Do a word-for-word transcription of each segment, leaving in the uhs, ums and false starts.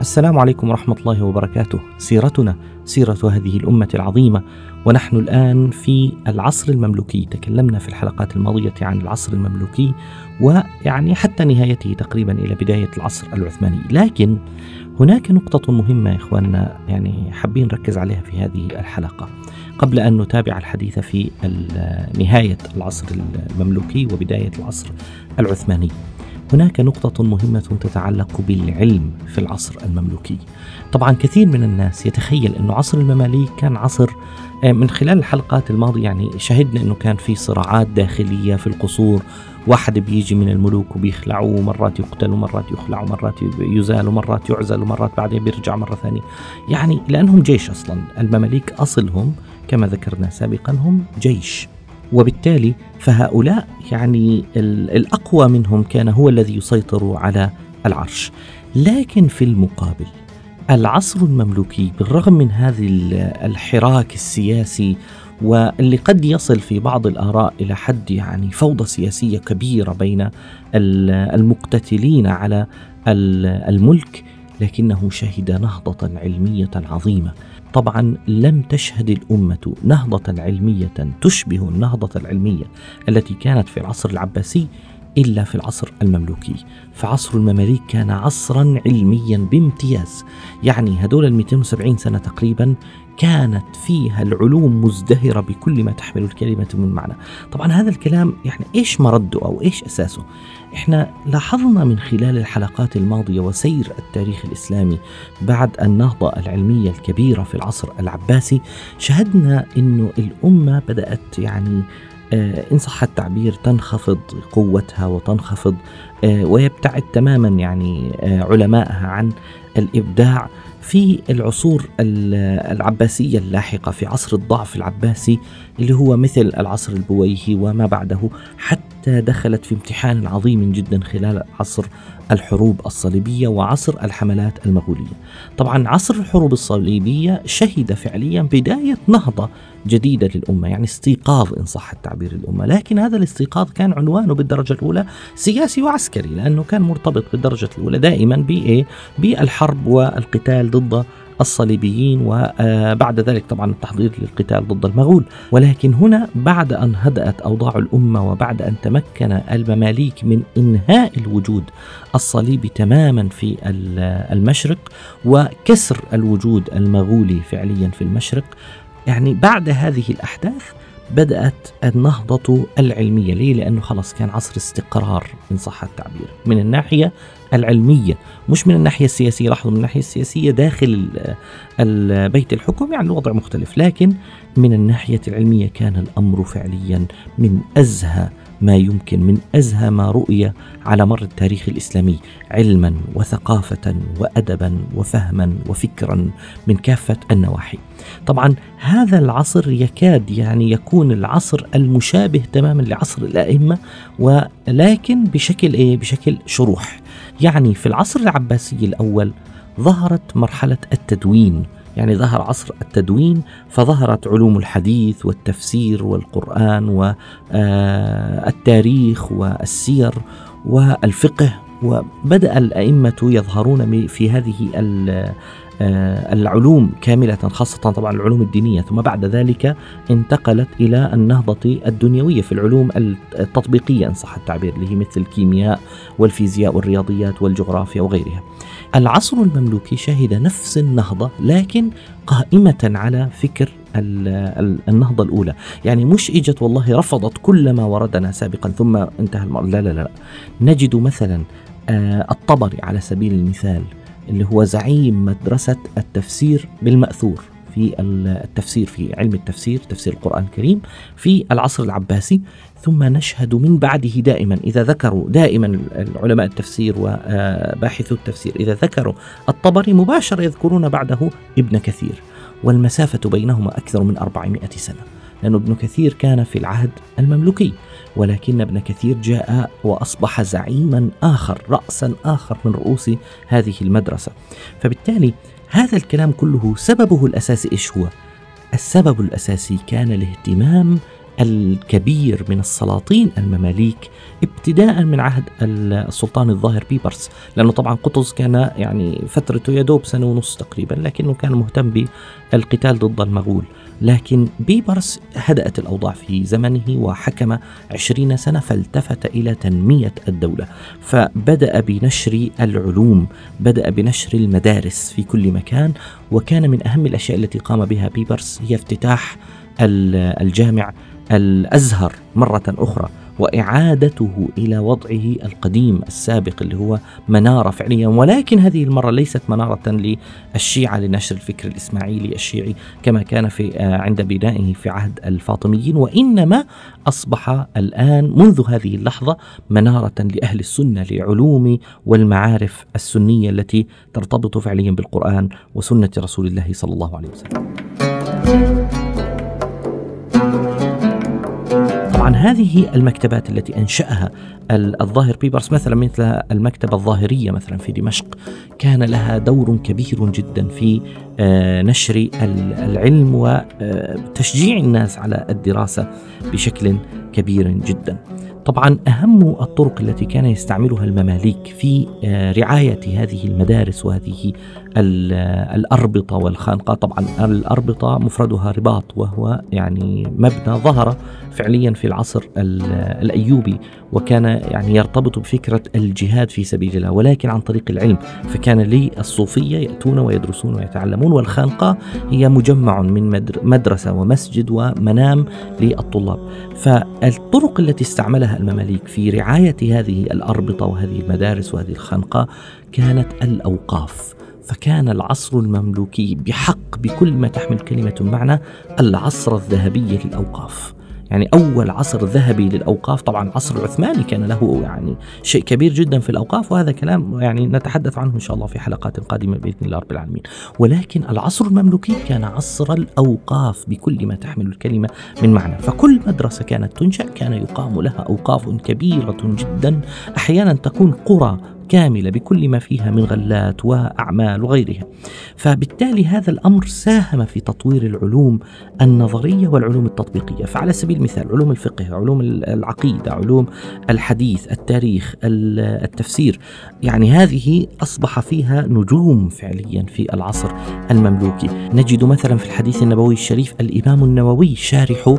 السلام عليكم ورحمة الله وبركاته. سيرتنا سيرة هذه الأمة العظيمة، ونحن الآن في العصر المملوكي. تكلمنا في الحلقات الماضية عن العصر المملوكي، ويعني حتى نهايته تقريبا إلى بداية العصر العثماني. لكن هناك نقطة مهمة يا إخواننا، يعني حابين نركز عليها في هذه الحلقة قبل أن نتابع الحديث في نهاية العصر المملوكي وبداية العصر العثماني. هناك نقطة مهمة تتعلق بالعلم في العصر المملوكي. طبعا كثير من الناس يتخيل أنه عصر المماليك كان عصر، من خلال الحلقات الماضية يعني شهدنا أنه كان في صراعات داخلية في القصور، واحد بيجي من الملوك وبيخلعوا، ومرات يقتلوا، مرات يخلعوا، مرات يزالوا، مرات يعزلوا، مرات بعدين بيرجع مرة ثانية، يعني لأنهم جيش. أصلا المماليك أصلهم كما ذكرنا سابقا هم جيش، وبالتالي فهؤلاء يعني الأقوى منهم كان هو الذي يسيطر على العرش. لكن في المقابل العصر المملوكي بالرغم من هذا الحراك السياسي، واللي قد يصل في بعض الآراء إلى حد يعني فوضى سياسية كبيرة بين المقتتلين على الملك، لكنه شهد نهضة علمية عظيمة. طبعا لم تشهد الأمة نهضة علمية تشبه النهضة العلمية التي كانت في العصر العباسي إلا في العصر المملوكي. فعصر المماليك كان عصرا علميا بامتياز، يعني هدول ال مئتين وسبعين سنة تقريبا كانت فيها العلوم مزدهرة بكل ما تحمل الكلمة من معنى. طبعا هذا الكلام يعني إيش مرده أو إيش أساسه؟ إحنا لاحظنا من خلال الحلقات الماضية وسير التاريخ الإسلامي بعد النهضة العلمية الكبيرة في العصر العباسي، شهدنا إنه الأمة بدأت يعني إن صح التعبير تنخفض قوتها وتنخفض ويبتعد تماما يعني علمائها عن الإبداع. في العصور العباسية اللاحقة في عصر الضعف العباسي اللي هو مثل العصر البويهي وما بعده، حتى دخلت في امتحان عظيم جدا خلال عصر الحروب الصليبية وعصر الحملات المغولية. طبعا عصر الحروب الصليبية شهد فعليا بداية نهضة جديدة للأمة، يعني استيقاظ إن صح التعبير الأمة. لكن هذا الاستيقاظ كان عنوانه بالدرجة الأولى سياسي وعسكري، لأنه كان مرتبط بالدرجة الأولى دائما بإيه؟ بالحرب والقتال ضد الصليبيين، وبعد ذلك طبعا التحضير للقتال ضد المغول. ولكن هنا بعد أن هدأت أوضاع الأمة وبعد أن تمكن المماليك من إنهاء الوجود الصليبي تماما في المشرق وكسر الوجود المغولي فعليا في المشرق، يعني بعد هذه الأحداث بدأت النهضة العلمية. ليه؟ لأنه خلص كان عصر استقرار إن صح التعبير من الناحية العلمية، مش من الناحية السياسية. لاحظوا من الناحية السياسية داخل بيت الحكم يعني الوضع مختلف، لكن من الناحية العلمية كان الأمر فعليا من أزهى ما يمكن، من أزهى ما رؤي على مر التاريخ الإسلامي، علما وثقافة وأدبا وفهما وفكرا من كافة النواحي. طبعا هذا العصر يكاد يعني يكون العصر المشابه تماما لعصر الأئمة، ولكن بشكل إيه؟ بشكل شروح. يعني في العصر العباسي الأول ظهرت مرحلة التدوين، يعني ظهر عصر التدوين، فظهرت علوم الحديث والتفسير والقرآن والتاريخ والسير والفقه، وبدأ الأئمة يظهرون في هذه العلوم كاملة، خاصة طبعا العلوم الدينية. ثم بعد ذلك انتقلت إلى النهضة الدنيوية في العلوم التطبيقية إن صح التعبير، اللي هي مثل الكيمياء والفيزياء والرياضيات والجغرافيا وغيرها. العصر المملوكي شهد نفس النهضة لكن قائمة على فكر النهضة الأولى، يعني مش إجت والله رفضت كل ما وردنا سابقا ثم انتهى المر... لا لا لا نجد مثلا الطبري على سبيل المثال اللي هو زعيم مدرسة التفسير بالمأثور في التفسير، في علم التفسير، تفسير القرآن الكريم في العصر العباسي. ثم نشهد من بعده دائما إذا ذكروا دائما علماء التفسير وباحثو التفسير إذا ذكروا الطبري مباشرة يذكرون بعده ابن كثير، والمسافة بينهما أكثر من أربعمائة سنة، لأن ابن كثير كان في العهد المملوكي، ولكن ابن كثير جاء وأصبح زعيما آخر، رأسا آخر من رؤوس هذه المدرسة. فبالتالي هذا الكلام كله سببه الأساسي إيش هو؟ السبب الأساسي كان الاهتمام الكبير من السلاطين المماليك ابتداء من عهد السلطان الظاهر بيبرس، لأنه طبعا قطز كان يعني فترته يدوب سنة ونص تقريبا، لكنه كان مهتم بالقتال ضد المغول. لكن بيبرس هدأت الأوضاع في زمنه وحكم عشرين سنة، فالتفت إلى تنمية الدولة، فبدأ بنشر العلوم، بدأ بنشر المدارس في كل مكان. وكان من أهم الأشياء التي قام بها بيبرس هي افتتاح الجامع الأزهر مرة أخرى وإعادته إلى وضعه القديم السابق اللي هو منارة فعليا، ولكن هذه المرة ليست منارة للشيعة لنشر الفكر الإسماعيلي الشيعي كما كان في عند بنائه في عهد الفاطميين، وإنما أصبح الآن منذ هذه اللحظة منارة لأهل السنة للعلوم والمعارف السنية التي ترتبط فعليا بالقرآن وسنة رسول الله صلى الله عليه وسلم. طبعا هذه المكتبات التي أنشأها الظاهر بيبرس مثلا مثل المكتبة الظاهرية مثلا في دمشق كان لها دور كبير جدا في نشر العلم وتشجيع الناس على الدراسة بشكل كبير جدا. طبعا أهم الطرق التي كان يستعملها المماليك في رعاية هذه المدارس وهذه الأربطة والخانقات، طبعا الأربطة مفردها رباط وهو يعني مبنى ظهر فعليا في العصر الأيوبي، وكان يعني يرتبط بفكرة الجهاد في سبيل الله ولكن عن طريق العلم، فكان للصوفية يأتون ويدرسون ويتعلمون، والخانقة هي مجمع من مدرسة ومسجد ومنام للطلاب. فالطرق التي استعملها المماليك في رعاية هذه الأربطة وهذه المدارس وهذه الخانقة كانت الأوقاف. فكان العصر المملوكي بحق بكل ما تحمل كلمة معنى العصر الذهبي للأوقاف، يعني أول عصر ذهبي للأوقاف. طبعا العصر العثماني كان له يعني شيء كبير جدا في الأوقاف، وهذا كلام يعني نتحدث عنه إن شاء الله في حلقات قادمة بإذن الله رب العالمين، ولكن العصر المملوكي كان عصر الأوقاف بكل ما تحمل الكلمة من معنى. فكل مدرسة كانت تنشأ كان يقام لها أوقاف كبيرة جدا، أحيانا تكون قرى كاملة بكل ما فيها من غلات وأعمال وغيرها. فبالتالي هذا الأمر ساهم في تطوير العلوم النظرية والعلوم التطبيقية. فعلى سبيل المثال علوم الفقه، علوم العقيدة، علوم الحديث، التاريخ، التفسير، يعني هذه أصبح فيها نجوم فعليا في العصر المملوكي. نجد مثلا في الحديث النبوي الشريف الإمام النووي شارح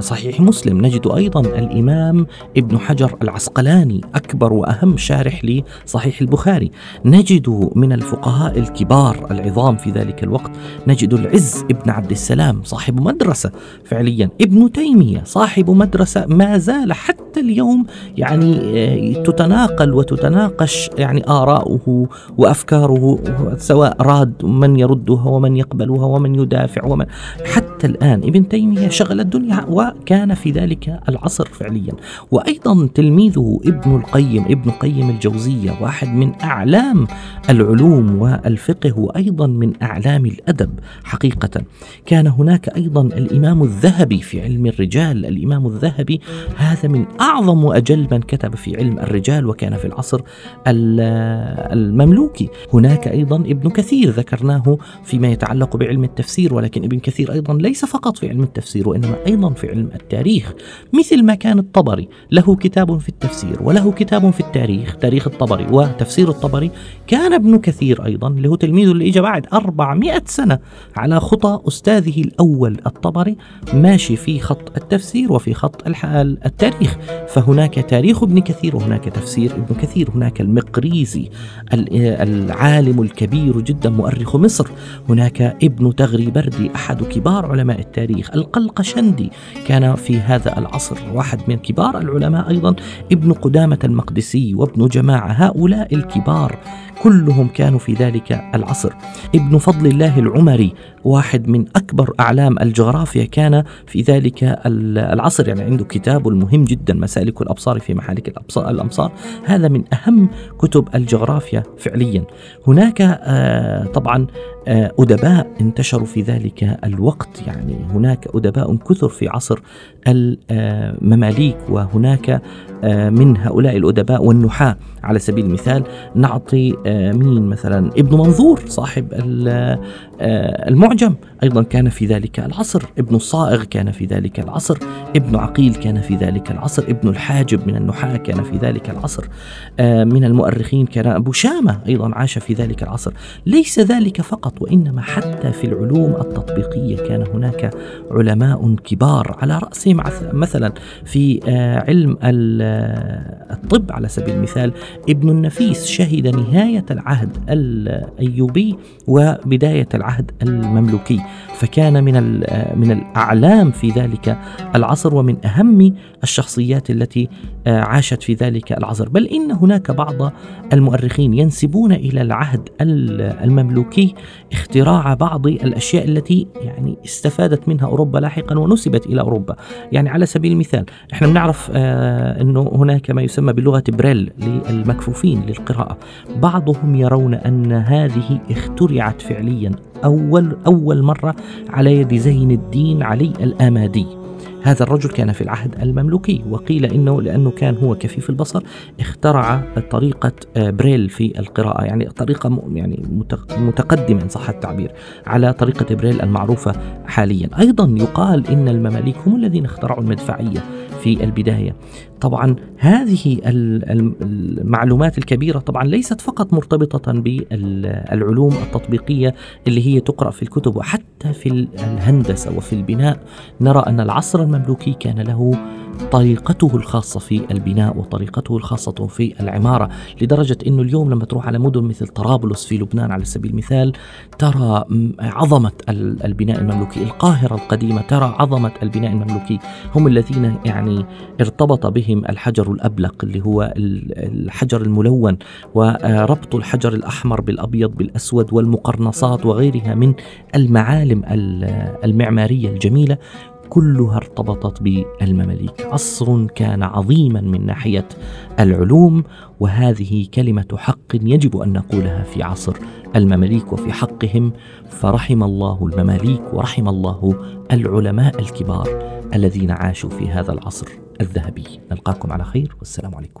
صحيح مسلم، نجد أيضا الإمام ابن حجر العسقلاني أكبر وأهم شارح شارح لصحيح البخاري، نجد من الفقهاء الكبار العظام في ذلك الوقت، نجد العز ابن عبد السلام صاحب مدرسة فعليا، ابن تيمية صاحب مدرسة ما زال حتى اليوم يعني تتناقل وتتناقش يعني آراؤه وأفكاره، سواء راد من يردها ومن يقبلها ومن يدافع ومن حتى الآن ابن تيمية شغل الدنيا وكان في ذلك العصر فعليا. وأيضا تلميذه ابن القيم ابن قيم الجوزيه، واحد من أعلام العلوم والفقه وأيضا من أعلام الأدب حقيقة. كان هناك أيضا الإمام الذهبي في علم الرجال، الإمام الذهبي هذا من أعظم وأجل من كتب في علم الرجال وكان في العصر المملوكي. هناك أيضا ابن كثير ذكرناه فيما يتعلق بعلم التفسير، ولكن ابن كثير أيضا ليس فقط في علم التفسير وإنما أيضا في علم التاريخ، مثل ما كان الطبري له كتاب في التفسير وله كتاب في التاريخ، تاريخ الطبري وتفسير الطبري. كان ابن كثير أيضا اللي هو تلميذه اللي إجا بعد أربعمائة سنة على خطى أستاذه الأول الطبري ماشي في خط التفسير وفي خط التاريخ. فهناك تاريخ ابن كثير وهناك تفسير ابن كثير. هناك المقريزي العالم الكبير جدا مؤرخ مصر، هناك ابن تغري بردي أحد كبار علماء التاريخ، القلقشندي كان في هذا العصر واحد من كبار العلماء أيضا، ابن قدامة المقدسي وابن جماعة. هؤلاء الكبار كلهم كانوا في ذلك العصر. ابن فضل الله العمري واحد من أكبر أعلام الجغرافيا كان في ذلك العصر، يعني عنده كتاب المهم جدا مسالك الأبصار في محالك الأمصار، هذا من أهم كتب الجغرافيا فعليا. هناك آه طبعا آه أدباء انتشروا في ذلك الوقت، يعني هناك أدباء كثر في عصر المماليك، وهناك آه من هؤلاء الأدباء والنحاة على سبيل المثال نعطي آه مين مثلا ابن منظور صاحب المعجم أيضا كان في ذلك العصر، ابن صائغ كان في ذلك العصر، ابن عقيل كان في ذلك العصر، ابن الحاجب من النحاة كان في ذلك العصر، من المؤرخين كان أبو شامة أيضا عاش في ذلك العصر. ليس ذلك فقط، وإنما حتى في العلوم التطبيقية كان هناك علماء كبار، على رأسهم مثلا في علم الطب على سبيل المثال ابن النفيس، شهد نهاية العهد الأيوبي وبداية العهد المملوكي المملوكي، فكان من من الأعلام في ذلك العصر ومن أهم الشخصيات التي عاشت في ذلك العصر. بل إن هناك بعض المؤرخين ينسبون إلى العهد المملوكي اختراع بعض الأشياء التي يعني استفادت منها أوروبا لاحقا ونسبت إلى أوروبا. يعني على سبيل المثال نحن بنعرف أنه هناك ما يسمى بلغة بريل للمكفوفين للقراءة، بعضهم يرون أن هذه اخترعت فعليا أول أول مرة على يد زين الدين علي الأمادي. هذا الرجل كان في العهد المملوكي، وقيل إنه لأنه كان هو كفيف البصر اخترع طريقة بريل في القراءة، يعني طريقة يعني متقدمة إن صح التعبير على طريقة بريل المعروفة حاليا. أيضا يقال إن المماليك هم الذين اخترعوا المدفعية في البداية. طبعا هذه المعلومات الكبيرة طبعا ليست فقط مرتبطة بالعلوم التطبيقية اللي هي تقرأ في الكتب، وحتى في الهندسة وفي البناء نرى أن العصر المملوكي كان له طريقته الخاصة في البناء وطريقته الخاصة في العمارة، لدرجة أنه اليوم لما تروح على مدن مثل طرابلس في لبنان على سبيل المثال ترى عظمة البناء المملوكي، القاهرة القديمة ترى عظمة البناء المملوكي. هم الذين يعني ارتبط بهم الحجر الأبلق اللي هو الحجر الملون، وربط الحجر الأحمر بالأبيض بالأسود والمقرنصات وغيرها من المعالم المعمارية الجميلة، كلها ارتبطت بالمماليك. عصر كان عظيما من ناحية العلوم، وهذه كلمة حق يجب أن نقولها في عصر المماليك وفي حقهم، فرحم الله المماليك ورحم الله العلماء الكبار الذين عاشوا في هذا العصر الذهبي. نلقاكم على خير، والسلام عليكم.